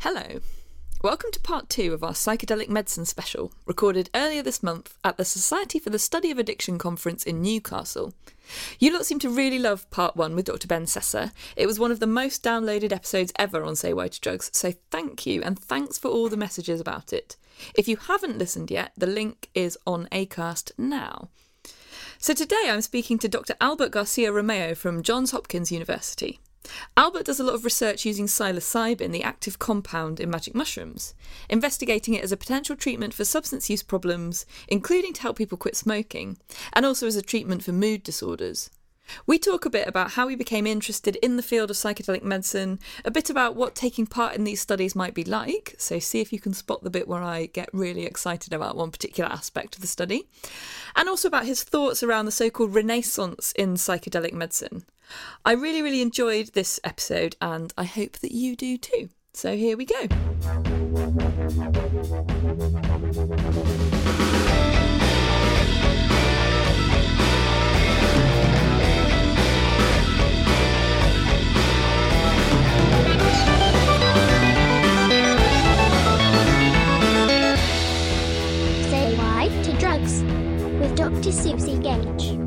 Hello. Welcome to part 2 of our Psychedelic Medicine special, recorded earlier this month at the Society for the Study of Addiction conference in Newcastle. You lot seem to really love part 1 with Dr. Ben Sessa. It was one of the most downloaded episodes ever on Say Why to Drugs, so thank you and thanks for all the messages about it. If you haven't listened yet, the link is on Acast now. So today I'm speaking to Dr. Albert Garcia-Romeo from Johns Hopkins University. Albert does a lot of research using psilocybin, the active compound in magic mushrooms, investigating it as a potential treatment for substance use problems, including to help people quit smoking, and also as a treatment for mood disorders. We talk a bit about how he became interested in the field of psychedelic medicine, a bit about what taking part in these studies might be like, so see if you can spot the bit where I get really excited about one particular aspect of the study, and also about his thoughts around the so-called renaissance in psychedelic medicine. I really enjoyed this episode, and I hope that you do too. So here we go. Say Why to Drugs with Dr. Susie Gage.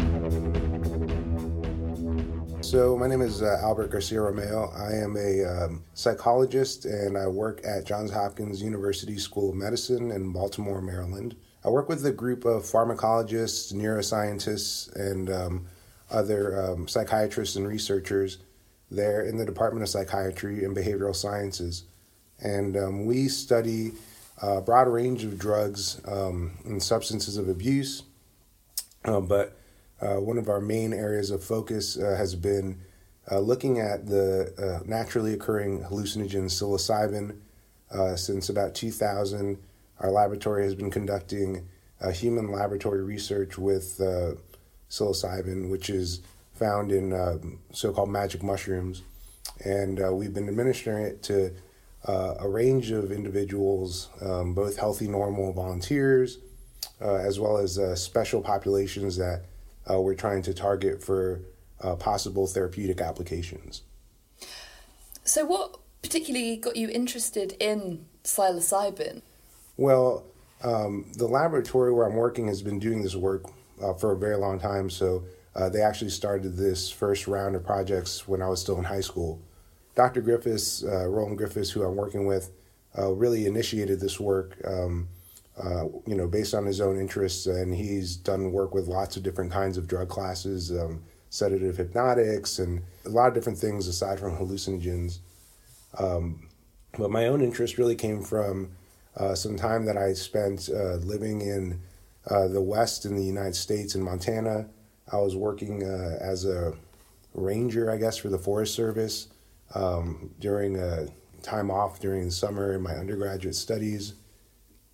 So my name is Albert Garcia-Romeo. I am a psychologist, and I work at Johns Hopkins University School of Medicine in Baltimore, Maryland. I work with a group of pharmacologists, neuroscientists, and other psychiatrists and researchers there in the Department of Psychiatry and Behavioral Sciences. And we study a broad range of drugs and substances of abuse, one of our main areas of focus has been looking at the naturally occurring hallucinogen psilocybin. Since about 2000, our laboratory has been conducting human laboratory research with psilocybin, which is found in so-called magic mushrooms. And we've been administering it to a range of individuals, both healthy, normal volunteers, as well as special populations that we're trying to target for possible therapeutic applications. So what particularly got you interested in psilocybin? Well, the laboratory where I'm working has been doing this work for a very long time, so they actually started this first round of projects when I was still in high school. Dr. Griffiths, Roland Griffiths, who I'm working with, really initiated this work based on his own interests, and he's done work with lots of different kinds of drug classes, sedative hypnotics, and a lot of different things aside from hallucinogens. But my own interest really came from some time that I spent living in the West in the United States in Montana. I was working as a ranger, I guess, for the Forest Service during a time off during the summer in my undergraduate studies.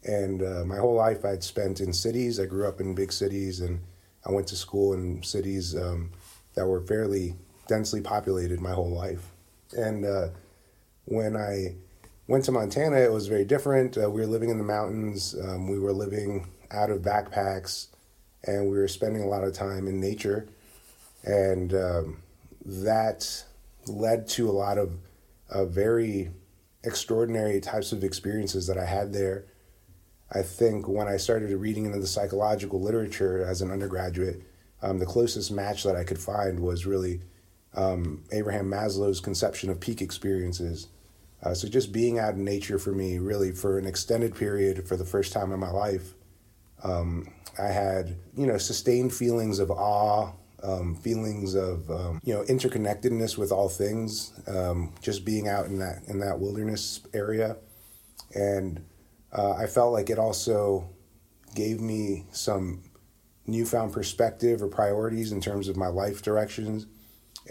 And my whole life I'd spent in cities. I grew up in big cities, and I went to school in cities that were fairly densely populated my whole life. And when I went to Montana, it was very different. We were living in the mountains. We were living out of backpacks, and we were spending a lot of time in nature. And that led to a lot of very extraordinary types of experiences that I had there. I think when I started reading into the psychological literature as an undergraduate, the closest match that I could find was really Abraham Maslow's conception of peak experiences. So just being out in nature for me, really for an extended period, for the first time in my life, I had, sustained feelings of awe, feelings of, interconnectedness with all things, just being out in that wilderness area. And I felt like it also gave me some newfound perspective or priorities in terms of my life directions.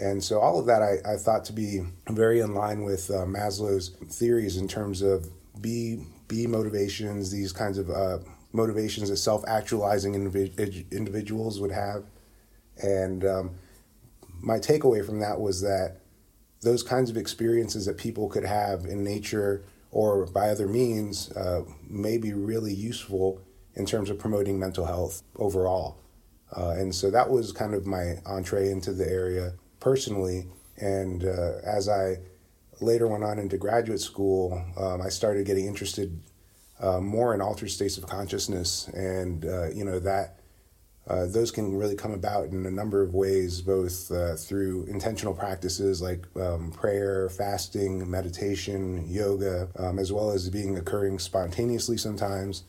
And so all of that I thought to be very in line with Maslow's theories in terms of B motivations, these kinds of motivations that self-actualizing individuals would have. And my takeaway from that was that those kinds of experiences that people could have in nature or by other means may be really useful in terms of promoting mental health overall. And so that was kind of my entree into the area personally. And as I later went on into graduate school, I started getting interested more in altered states of consciousness. And, that those can really come about in a number of ways, both through intentional practices like prayer, fasting, meditation, yoga, as well as being occurring spontaneously sometimes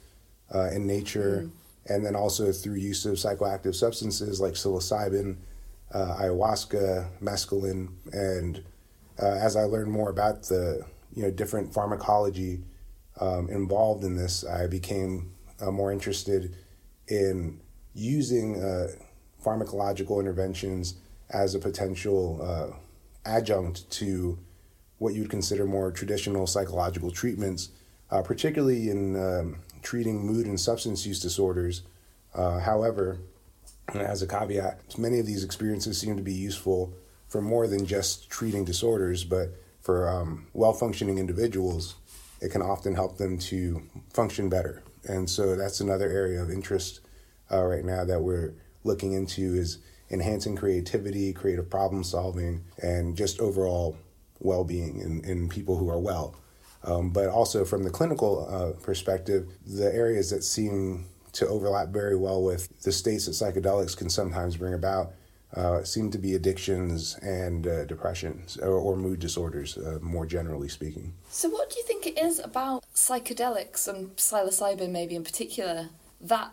in nature. Mm. And then also through use of psychoactive substances like psilocybin, ayahuasca, mescaline, and as I learned more about the different pharmacology involved in this, I became more interested in using pharmacological interventions as a potential adjunct to what you'd consider more traditional psychological treatments, particularly in treating mood and substance use disorders. However, as a caveat, many of these experiences seem to be useful for more than just treating disorders, but for well-functioning individuals, it can often help them to function better. And so that's another area of interest right now that we're looking into, is enhancing creativity, creative problem solving, and just overall well-being in people who are well. But also from the clinical perspective, the areas that seem to overlap very well with the states that psychedelics can sometimes bring about seem to be addictions and depressions or mood disorders, more generally speaking. So what do you think it is about psychedelics and psilocybin maybe in particular that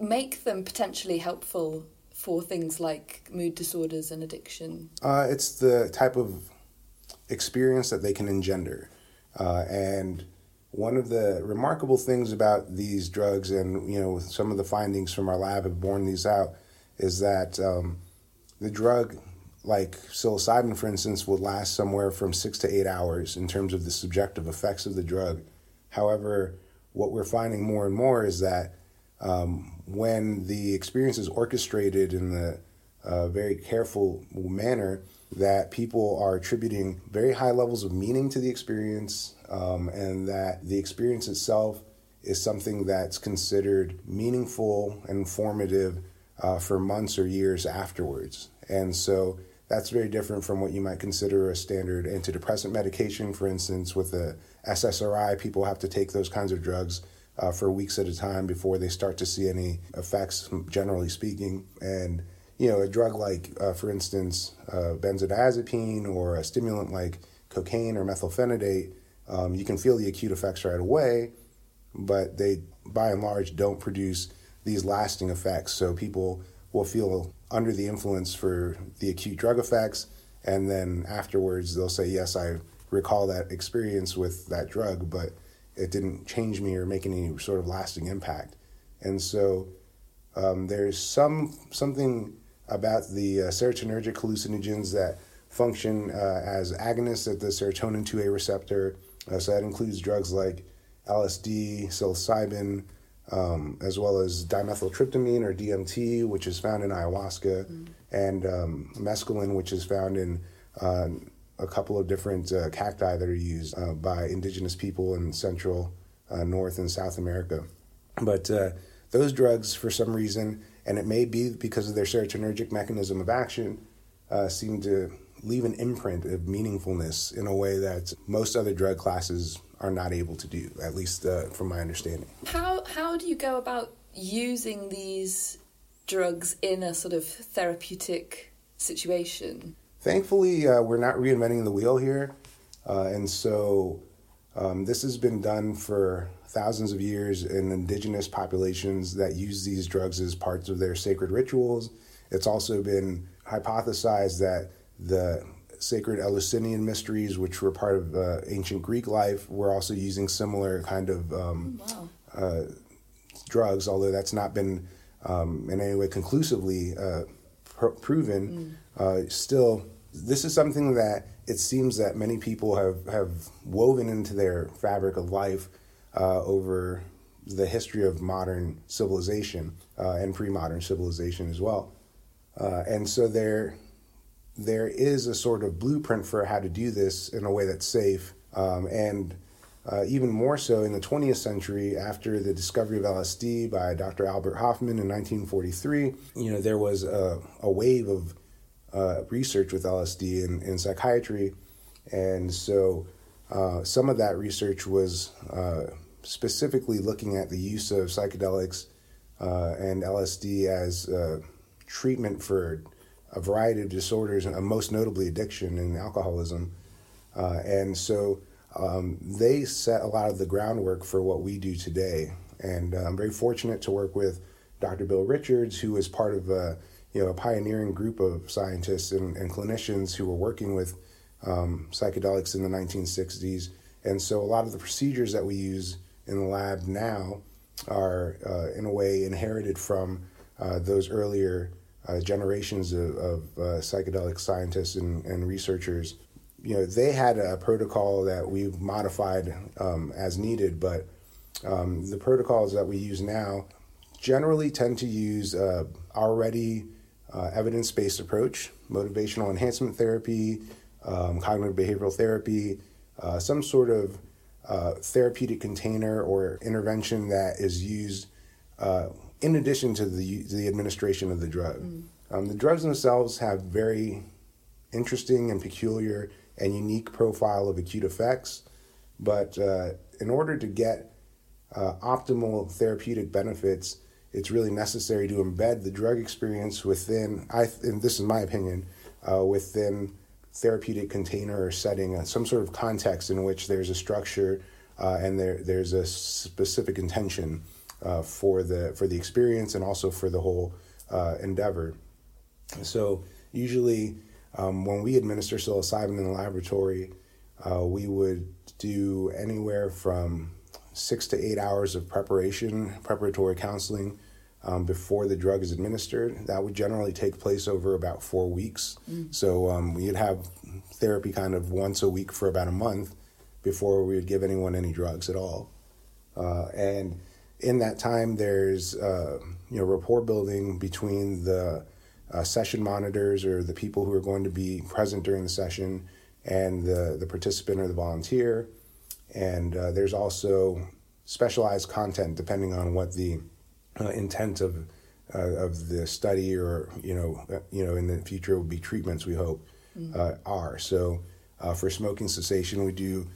make them potentially helpful for things like mood disorders and addiction? It's the type of experience that they can engender. And one of the remarkable things about these drugs, and some of the findings from our lab have borne these out, is that the drug, like psilocybin, for instance, will last somewhere from 6 to 8 hours in terms of the subjective effects of the drug. However, what we're finding more and more is that when the experience is orchestrated in the very careful manner, that people are attributing very high levels of meaning to the experience, and that the experience itself is something that's considered meaningful and informative for months or years afterwards. And so that's very different from what you might consider a standard antidepressant medication. For instance, with a SSRI, people have to take those kinds of drugs for weeks at a time before they start to see any effects, generally speaking. And a drug like, for instance, benzodiazepine, or a stimulant like cocaine or methylphenidate, you can feel the acute effects right away, but they, by and large, don't produce these lasting effects. So people will feel under the influence for the acute drug effects, and then afterwards they'll say, yes, I recall that experience with that drug, but it didn't change me or make any sort of lasting impact. And so there's something about the serotonergic hallucinogens that function as agonists at the serotonin 2A receptor. So that includes drugs like LSD, psilocybin, as well as dimethyltryptamine, or DMT, which is found in ayahuasca, and mescaline, which is found in a couple of different cacti that are used by indigenous people in Central, North, and South America. But those drugs, for some reason, and it may be because of their serotonergic mechanism of action, seem to leave an imprint of meaningfulness in a way that most other drug classes are not able to do, at least from my understanding. How do you go about using these drugs in a sort of therapeutic situation? Thankfully, we're not reinventing the wheel here. And so this has been done for thousands of years in indigenous populations that use these drugs as parts of their sacred rituals. It's also been hypothesized that the sacred Eleusinian mysteries, which were part of ancient Greek life, were also using similar kind of drugs, although that's not been in any way conclusively proven. Still, this is something that it seems that many people have woven into their fabric of life over the history of modern civilization and pre-modern civilization as well. And so there is a sort of blueprint for how to do this in a way that's safe. And even more so in the 20th century, after the discovery of LSD by Dr. Albert Hoffman in 1943, there was a wave of research with LSD in psychiatry. And so some of that research was specifically looking at the use of psychedelics and LSD as treatment for a variety of disorders, and most notably addiction and alcoholism. And so they set a lot of the groundwork for what we do today. And I'm very fortunate to work with Dr. Bill Richards, who is part of a pioneering group of scientists and clinicians who were working with psychedelics in the 1960s. And so a lot of the procedures that we use in the lab now are, in a way, inherited from those earlier generations of psychedelic scientists and researchers. They had a protocol that we've modified as needed, but the protocols that we use now generally tend to use already evidence-based approach, motivational enhancement therapy, cognitive behavioral therapy, some sort of therapeutic container or intervention that is used in addition to the administration of the drug. The drugs themselves have very interesting and peculiar and unique profile of acute effects, but in order to get optimal therapeutic benefits, it's really necessary to embed the drug experience within, and this is my opinion, within therapeutic container or setting, some sort of context in which there's a structure and there's a specific intention for the experience and also for the whole endeavor. So usually when we administer psilocybin in the laboratory, we would do anywhere from 6 to 8 hours of preparatory counseling before the drug is administered. That would generally take place over about 4 weeks. So we'd have therapy kind of once a week for about a month before we would give anyone any drugs at all. And in that time, there's rapport building between the session monitors or the people who are going to be present during the session and the participant or the volunteer. And there's also specialized content depending on what the intent of the study or, in the future will be treatments, we hope, are. So for smoking cessation, we do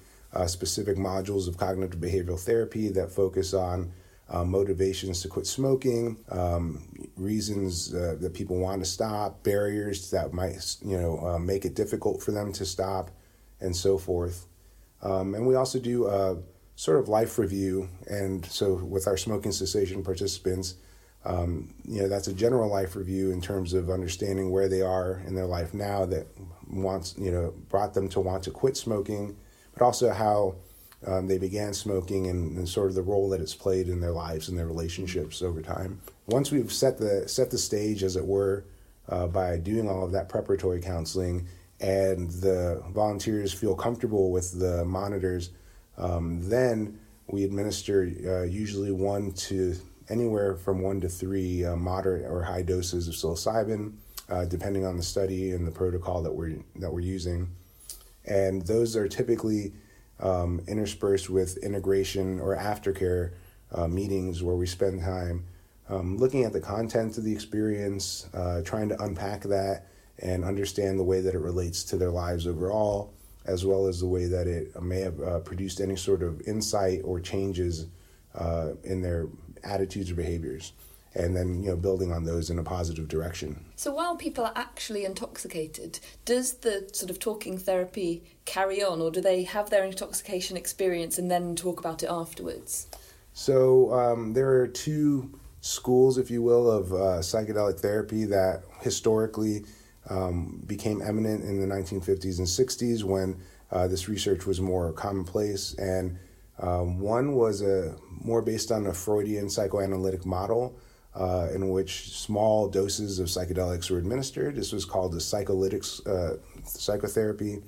specific modules of cognitive behavioral therapy that focus on motivations to quit smoking, reasons that people want to stop, barriers that might, make it difficult for them to stop, and so forth. And we also do a sort of life review. And so with our smoking cessation participants, that's a general life review in terms of understanding where they are in their life now that brought them to want to quit smoking, but also how they began smoking and sort of the role that it's played in their lives and their relationships over time. Once we've set the stage, as it were, by doing all of that preparatory counseling, and the volunteers feel comfortable with the monitors, then we administer usually 1 to 3 moderate or high doses of psilocybin, depending on the study and the protocol that we're using. And those are typically interspersed with integration or aftercare meetings where we spend time looking at the content of the experience, trying to unpack that, and understand the way that it relates to their lives overall, as well as the way that it may have produced any sort of insight or changes in their attitudes or behaviors. and then, you know, building on those in a positive direction. So while people are actually intoxicated, does the sort of talking therapy carry on, or do they have their intoxication experience and then talk about it afterwards? So there are two schools, if you will, of psychedelic therapy that historically became eminent in the 1950s and 60s when this research was more commonplace. And one was more based on a Freudian psychoanalytic model in which small doses of psychedelics were administered. This was called the psycholytics psychotherapy.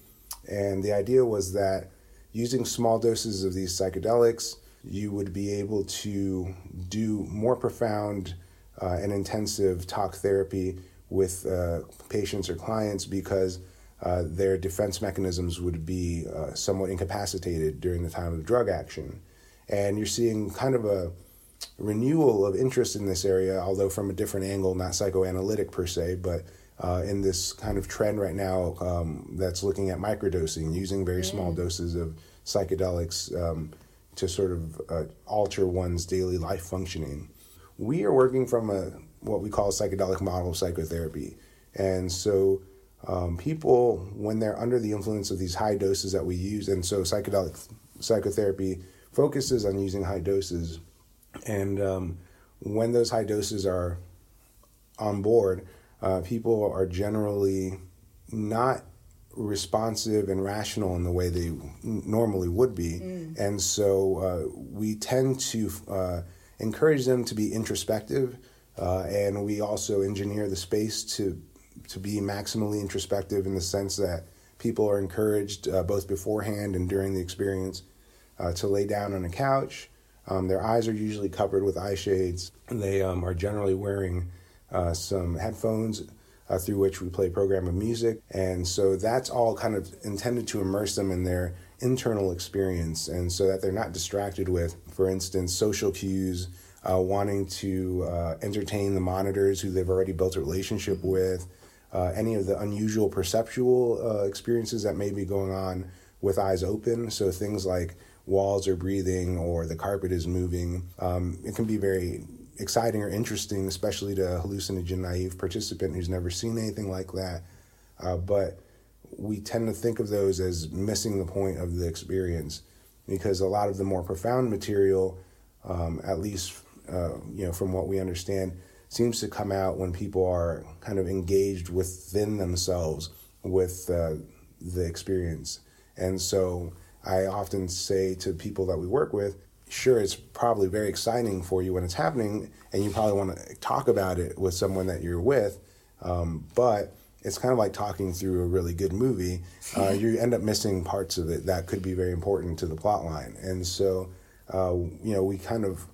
And the idea was that using small doses of these psychedelics, you would be able to do more profound and intensive talk therapy with patients or clients because their defense mechanisms would be somewhat incapacitated during the time of drug action. And you're seeing kind of a renewal of interest in this area, although from a different angle, not psychoanalytic per se, but in this kind of trend right now that's looking at microdosing, using very small doses of psychedelics to sort of alter one's daily life functioning. We are working from what we call a psychedelic model of psychotherapy. And so people, when they're under the influence of these high doses that we use, and so psychedelic psychotherapy focuses on using high doses. And when those high doses are on board, people are generally not responsive and rational in the way they normally would be. And so we tend to encourage them to be introspective. And we also engineer the space to be maximally introspective in the sense that people are encouraged both beforehand and during the experience to lay down on a couch. Their eyes are usually covered with eye shades. They are generally wearing some headphones through which we play programmed music. And so that's all kind of intended to immerse them in their internal experience and so that they're not distracted with, for instance, social cues, wanting to entertain the monitors who they've already built a relationship with, any of the unusual perceptual experiences that may be going on with eyes open. So things like walls are breathing or the carpet is moving. It can be very exciting or interesting, especially to a hallucinogen-naive participant who's never seen anything like that. But we tend to think of those as missing the point of the experience because a lot of the more profound material, at least you know, from what we understand, seems to come out when people are kind of engaged within themselves with the experience. And so I often say to people that we work with, sure, it's probably very exciting for you when it's happening, and you probably want to talk about it with someone that you're with, but it's kind of like talking through a really good movie. You end up missing parts of it that could be very important to the plot line. And so, you know, we kind of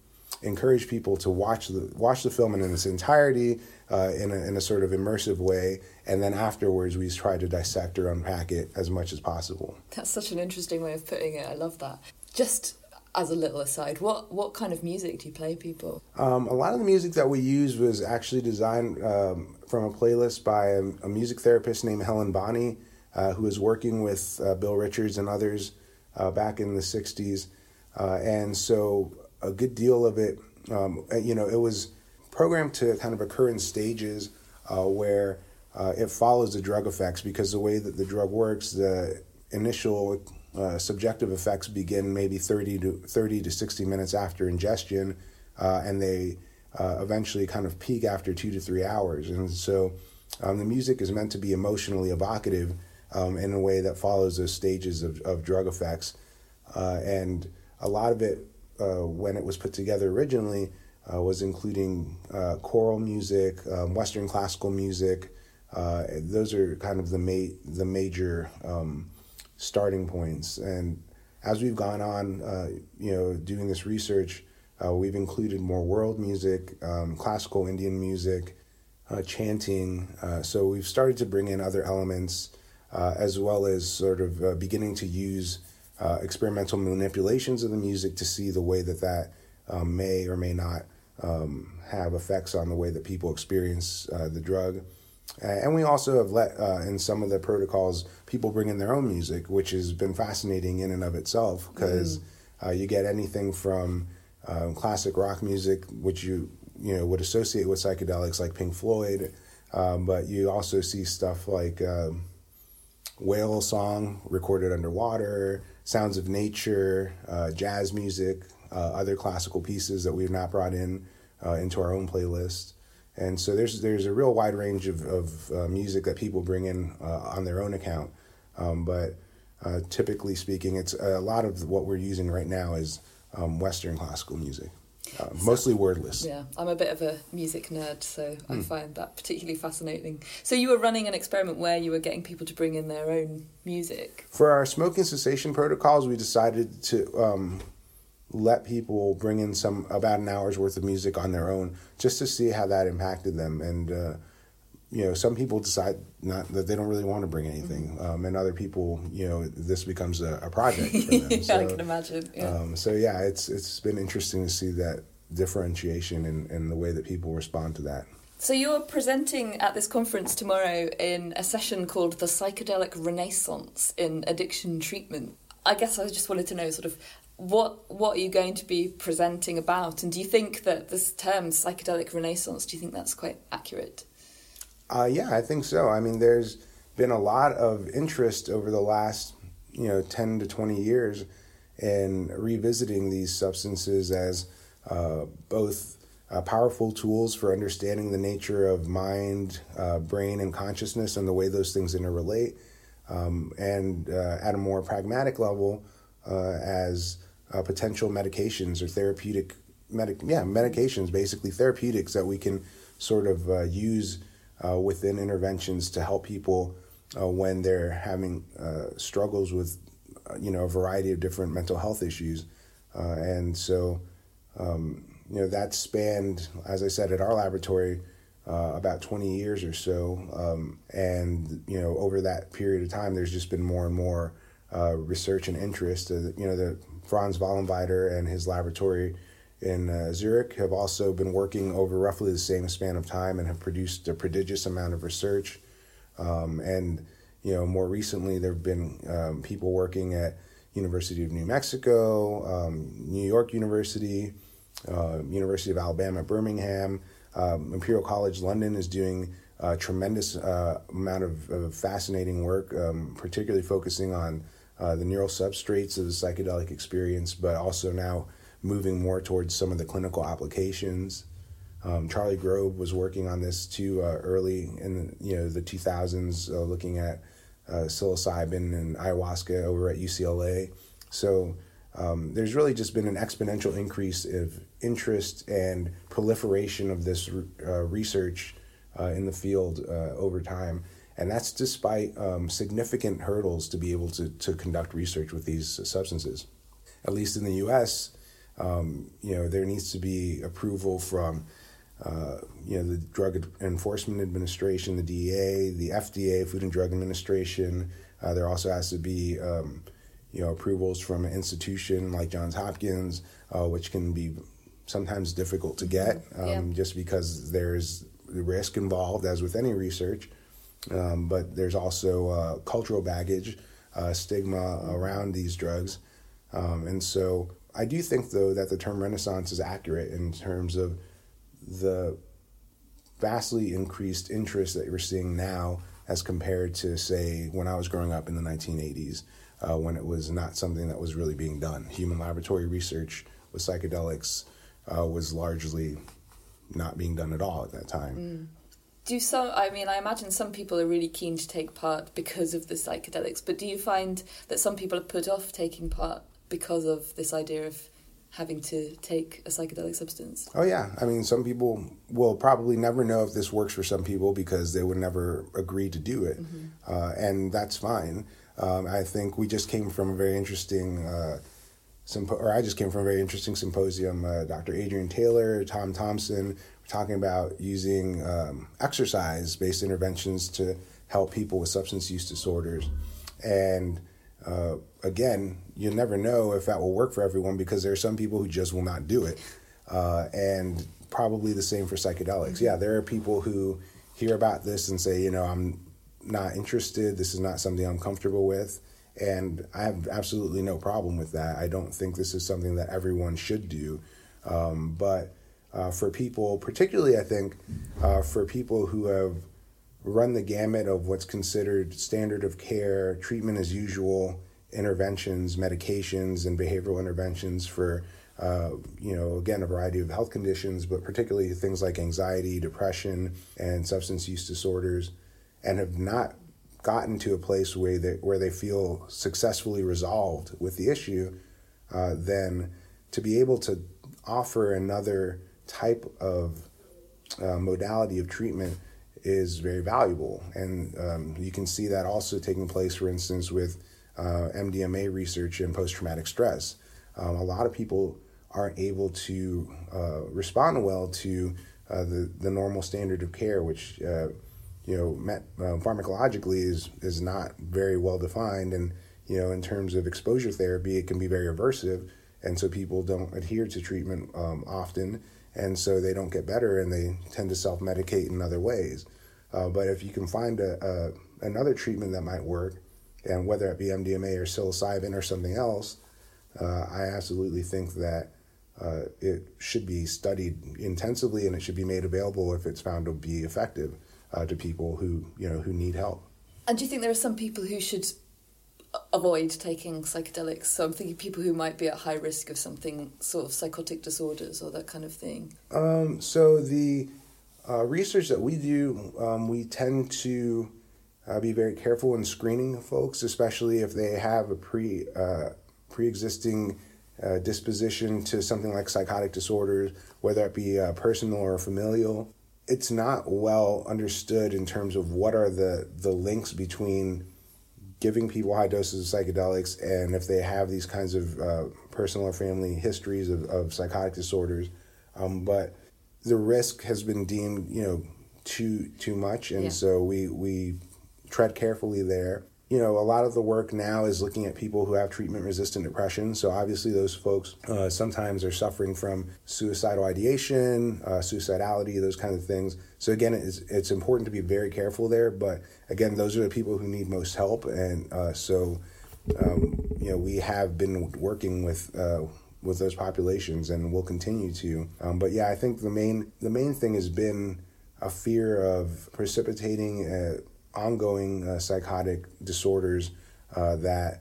encourage people to watch the film in its entirety in a sort of immersive way, and then afterwards we try to dissect or unpack it as much as possible. That's such an interesting way of putting it. I love that. Just as a little aside, what kind of music do you play people? A lot of the music that we use was actually designed from a playlist by a music therapist named Helen Bonney, who was working with Bill Richards and others back in the 60s. And so a good deal of it, you know, it was programmed to kind of occur in stages where it follows the drug effects because the way that the drug works, the initial subjective effects begin maybe 30 to 60 minutes after ingestion, and they eventually kind of peak after 2 to 3 hours. And so the music is meant to be emotionally evocative in a way that follows those stages of drug effects. And a lot of it, when it was put together originally, was including choral music, Western classical music. Those are kind of the major starting points. And as we've gone on, you know, doing this research, we've included more world music, classical Indian music, chanting. So we've started to bring in other elements, as well as sort of beginning to use experimental manipulations of the music to see the way that may or may not have effects on the way that people experience the drug. And we also have let, in some of the protocols, people bring in their own music, which has been fascinating in and of itself because you get anything from classic rock music, which you you know, would associate with psychedelics like Pink Floyd, but you also see stuff like whale song recorded underwater, sounds of nature, jazz music, other classical pieces that we've not brought in into our own playlist. And so there's a real wide range of music that people bring in on their own account. But typically speaking, it's a lot of what we're using right now is Western classical music, mostly wordless. Yeah, I'm a bit of a music nerd, so I find that particularly fascinating. So you were running an experiment where you were getting people to bring in their own music. For our smoking cessation protocols, we decided to let people bring in about an hour's worth of music on their own just to see how that impacted them. And, you know, some people decide that they don't really want to bring anything. And other people, you know, this becomes a project for them. Yeah, I can imagine. Yeah. It's been interesting to see that differentiation and the way that people respond to that. So you're presenting at this conference tomorrow in a session called The Psychedelic Renaissance in Addiction Treatment. I guess I just wanted to know sort of what are you going to be presenting about? And do you think that this term psychedelic renaissance, do you think that's quite accurate? Yeah, I think so. I mean, there's been a lot of interest over the last, 10 to 20 years in revisiting these substances as both powerful tools for understanding the nature of mind, brain, and consciousness and the way those things interrelate. And at a more pragmatic level, as potential medications or therapeutic medications, basically therapeutics that we can sort of use within interventions to help people when they're having struggles with, a variety of different mental health issues. And so that spanned, as I said, at our laboratory, about 20 years or so. And over that period of time, there's just been more and more research and interest. The Franz Wallenweider and his laboratory in Zurich have also been working over roughly the same span of time and have produced a prodigious amount of research. And more recently, there have been people working at University of New Mexico, New York University, University of Alabama, Birmingham. Imperial College London is doing a tremendous amount of fascinating work, particularly focusing on the neural substrates of the psychedelic experience, but also now moving more towards some of the clinical applications. Charlie Grobe was working on this too early in the 2000s, looking at psilocybin and ayahuasca over at UCLA. So there's really just been an exponential increase of interest and proliferation of this research in the field over time. And that's despite significant hurdles to be able to conduct research with these substances. At least in the U.S., there needs to be approval from, the Drug Enforcement Administration, the DEA, the FDA, Food and Drug Administration. There also has to be, approvals from an institution like Johns Hopkins, which can be sometimes difficult to get just because there's risk involved, as with any research. But there's also cultural baggage, stigma around these drugs. And so I do think, though, that the term Renaissance is accurate in terms of the vastly increased interest that we're seeing now as compared to, say, when I was growing up in the 1980s, when it was not something that was really being done. Human laboratory research with psychedelics was largely not being done at all at that time. I imagine some people are really keen to take part because of the psychedelics, but do you find that some people are put off taking part because of this idea of having to take a psychedelic substance? Oh, yeah. I mean, some people will probably never know if this works for some people because they would never agree to do it, and that's fine. I think we just came from a very interesting symposium. Dr. Adrian Taylor, Tom Thompson, we're talking about using exercise-based interventions to help people with substance use disorders. And again, you never know if that will work for everyone because there are some people who just will not do it. And probably the same for psychedelics. Yeah, there are people who hear about this and say, I'm not interested. This is not something I'm comfortable with. And I have absolutely no problem with that. I don't think this is something that everyone should do. But for people, particularly, I think, for people who have run the gamut of what's considered standard of care, treatment as usual, interventions, medications, and behavioral interventions for, again, a variety of health conditions, but particularly things like anxiety, depression, and substance use disorders, and have not gotten to a place where they feel successfully resolved with the issue, then to be able to offer another type of modality of treatment is very valuable. And you can see that also taking place, for instance, with MDMA research and post-traumatic stress. A lot of people aren't able to respond well to the normal standard of care, which pharmacologically is not very well defined. And, in terms of exposure therapy, it can be very aversive. And so people don't adhere to treatment often. And so they don't get better, and they tend to self-medicate in other ways. But if you can find another treatment that might work, and whether it be MDMA or psilocybin or something else, I absolutely think that it should be studied intensively, and it should be made available if it's found to be effective to people who need help. And do you think there are some people who should avoid taking psychedelics? So I'm thinking people who might be at high risk of something, sort of psychotic disorders or that kind of thing. So the research that we do, we tend to be very careful in screening folks, especially if they have a pre-existing disposition to something like psychotic disorders, whether it be personal or familial. It's not well understood in terms of what are the links between giving people high doses of psychedelics and if they have these kinds of personal or family histories of psychotic disorders. But the risk has been deemed, too much. And so we tread carefully there. A lot of the work now is looking at people who have treatment-resistant depression. So obviously those folks sometimes are suffering from suicidal ideation, suicidality, those kinds of things. So again, it's important to be very careful there. But again, those are the people who need most help. And we have been working with those populations, and will continue to. I think the main thing has been a fear of precipitating ongoing psychotic disorders that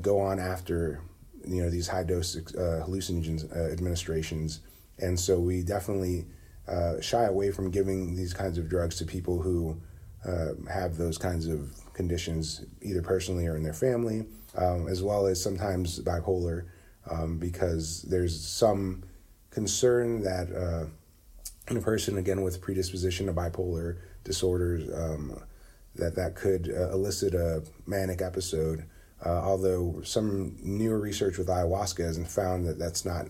go on after these high dose hallucinogens administrations, and so we definitely shy away from giving these kinds of drugs to people who have those kinds of conditions, either personally or in their family, as well as sometimes bipolar, because there's some concern that in a person again with predisposition to bipolar disorders. That could elicit a manic episode, although some newer research with ayahuasca has found that that's not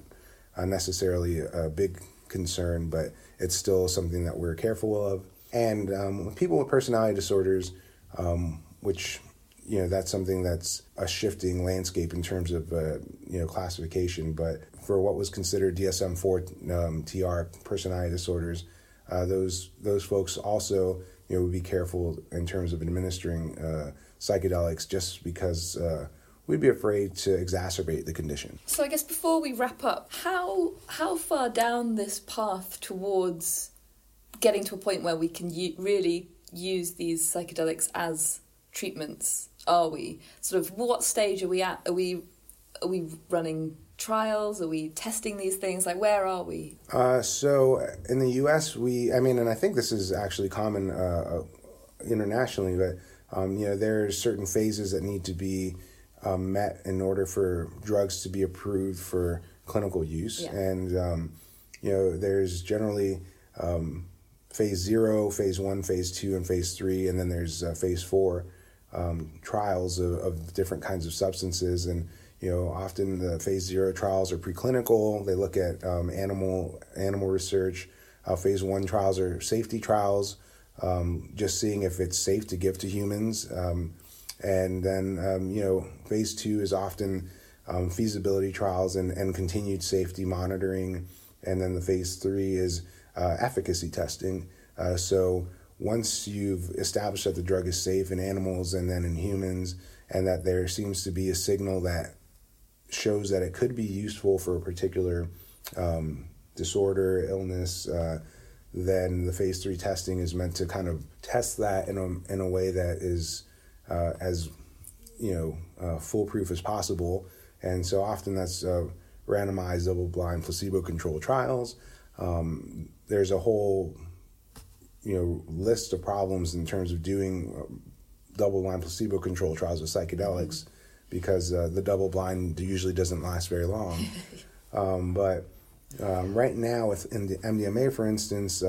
necessarily a big concern, but it's still something that we're careful of. And people with personality disorders, which, that's something that's a shifting landscape in terms of, classification, but for what was considered DSM-4 TR personality disorders, those folks also we'd be careful in terms of administering psychedelics just because we'd be afraid to exacerbate the condition. So I guess before we wrap up, how far down this path towards getting to a point where we can really use these psychedelics as treatments are we? Sort of what stage are we at? Are we running trials? Are we testing these things? Like, where are we? So in the U.S., and I think this is actually common internationally, but, there are certain phases that need to be met in order for drugs to be approved for clinical use. Yeah. And, there's generally phase 0, phase 1, phase 2, and phase 3, and then there's phase 4 trials of different kinds of substances. And often the phase 0 trials are preclinical. They look at animal research. Phase 1 trials are safety trials, just seeing if it's safe to give to humans. And then, phase 2 is often feasibility trials and continued safety monitoring. And then the phase 3 is efficacy testing. So once you've established that the drug is safe in animals and then in humans, and that there seems to be a signal that shows that it could be useful for a particular disorder, illness, then the phase 3 testing is meant to kind of test that in a way that is as, you know, foolproof as possible. And so often that's randomized, double-blind, placebo-controlled trials. There's a whole, you know, list of problems in terms of doing double-blind, placebo-controlled trials with psychedelics, because the double-blind usually doesn't last very long. But right now, in the MDMA, for instance,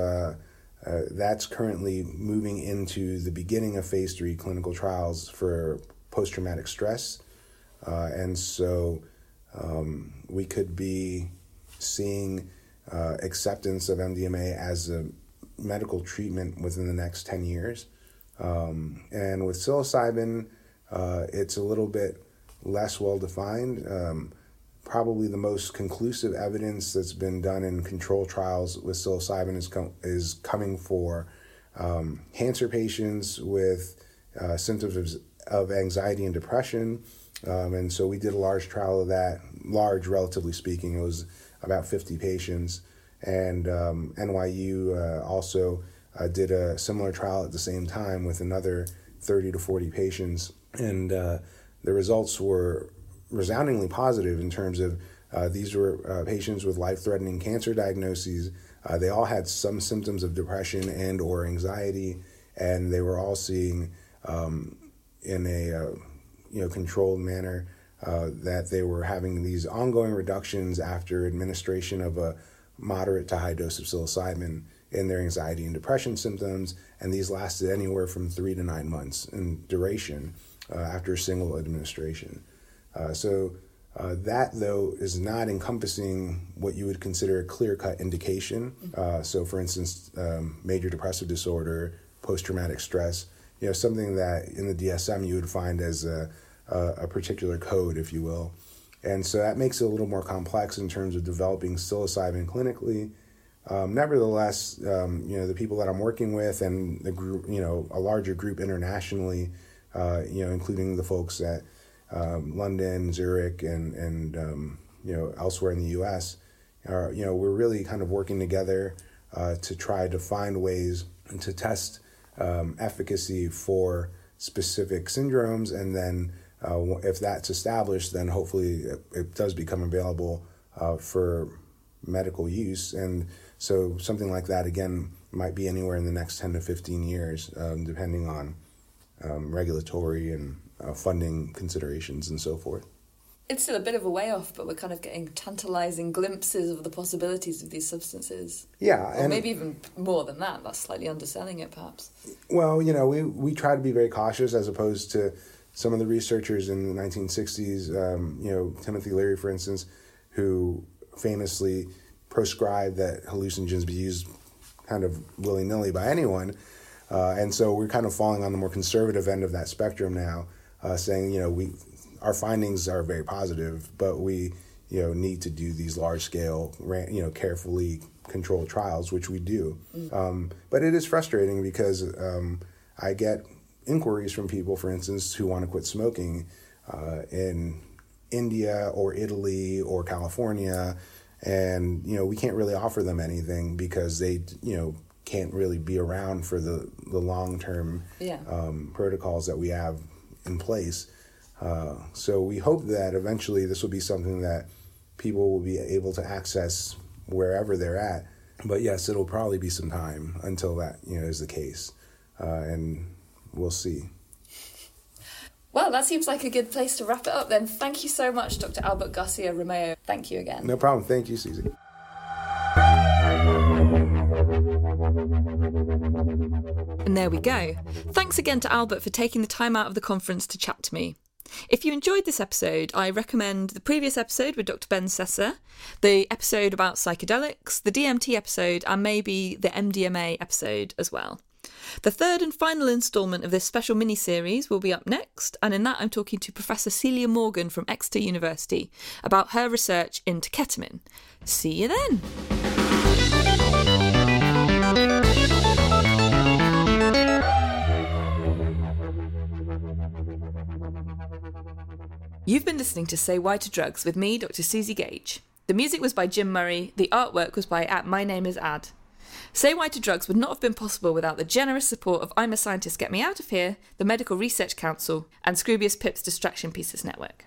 that's currently moving into the beginning of phase 3 clinical trials for post-traumatic stress. And so we could be seeing acceptance of MDMA as a medical treatment within the next 10 years. And with psilocybin, it's a little bit less well-defined. Probably the most conclusive evidence that's been done in control trials with psilocybin is coming for cancer patients with symptoms of anxiety and depression. And so we did a large trial of that, large relatively speaking. It was about 50 patients. And NYU also did a similar trial at the same time with another 30 to 40 patients. And the results were resoundingly positive in terms of these were patients with life-threatening cancer diagnoses. They all had some symptoms of depression and or anxiety, and they were all seeing in a controlled manner that they were having these ongoing reductions after administration of a moderate to high dose of psilocybin in their anxiety and depression symptoms, and these lasted anywhere from 3 to 9 months in duration after a single administration. So that, though, is not encompassing what you would consider a clear-cut indication. So, for instance, major depressive disorder, post-traumatic stress, you know, something that in the DSM you would find as a particular code, if you will. And so that makes it a little more complex in terms of developing psilocybin clinically. Nevertheless, the people that I'm working with and the group, a larger group internationally, including the folks at London, Zurich, and elsewhere in the U.S., we're really kind of working together to try to find ways to test efficacy for specific syndromes, and then if that's established, then hopefully it does become available for medical use. And so something like that, again, might be anywhere in the next 10 to 15 years, depending on regulatory and funding considerations and so forth. It's still a bit of a way off, but we're kind of getting tantalizing glimpses of the possibilities of these substances. Yeah. Or maybe even more than that. That's slightly underselling it, perhaps. Well, we try to be very cautious, as opposed to some of the researchers in the 1960s, Timothy Leary, for instance, who famously proscribed that hallucinogens be used kind of willy-nilly by anyone. And so we're kind of falling on the more conservative end of that spectrum now, saying, our findings are very positive, but we, need to do these large-scale, carefully controlled trials, which we do. But it is frustrating because I get inquiries from people, for instance, who want to quit smoking in India or Italy or California, and, we can't really offer them anything because they, can't really be around for the long-term protocols that we have in place. So we hope that eventually this will be something that people will be able to access wherever they're at. But yes, it'll probably be some time until that, is the case. And we'll see. Well, that seems like a good place to wrap it up then. Thank you so much, Dr. Albert Garcia-Romeo. Thank you again. No problem. Thank you, Susie. And there we go. Thanks again to Albert for taking the time out of the conference to chat to me. If you enjoyed this episode, I recommend the previous episode with Dr. Ben Sessa, the episode about psychedelics, the DMT episode, and maybe the MDMA episode as well. The third and final instalment of this special mini-series will be up next, and in that I'm talking to Professor Celia Morgan from Exeter University about her research into ketamine. See you then! You've been listening to Say Why to Drugs with me, Dr. Susie Gage. The music was by Jim Murray. The artwork was by @MyNameIsAd. Say Why to Drugs would not have been possible without the generous support of I'm a Scientist, Get Me Out of Here, the Medical Research Council, and Scroobius Pip's Distraction Pieces Network.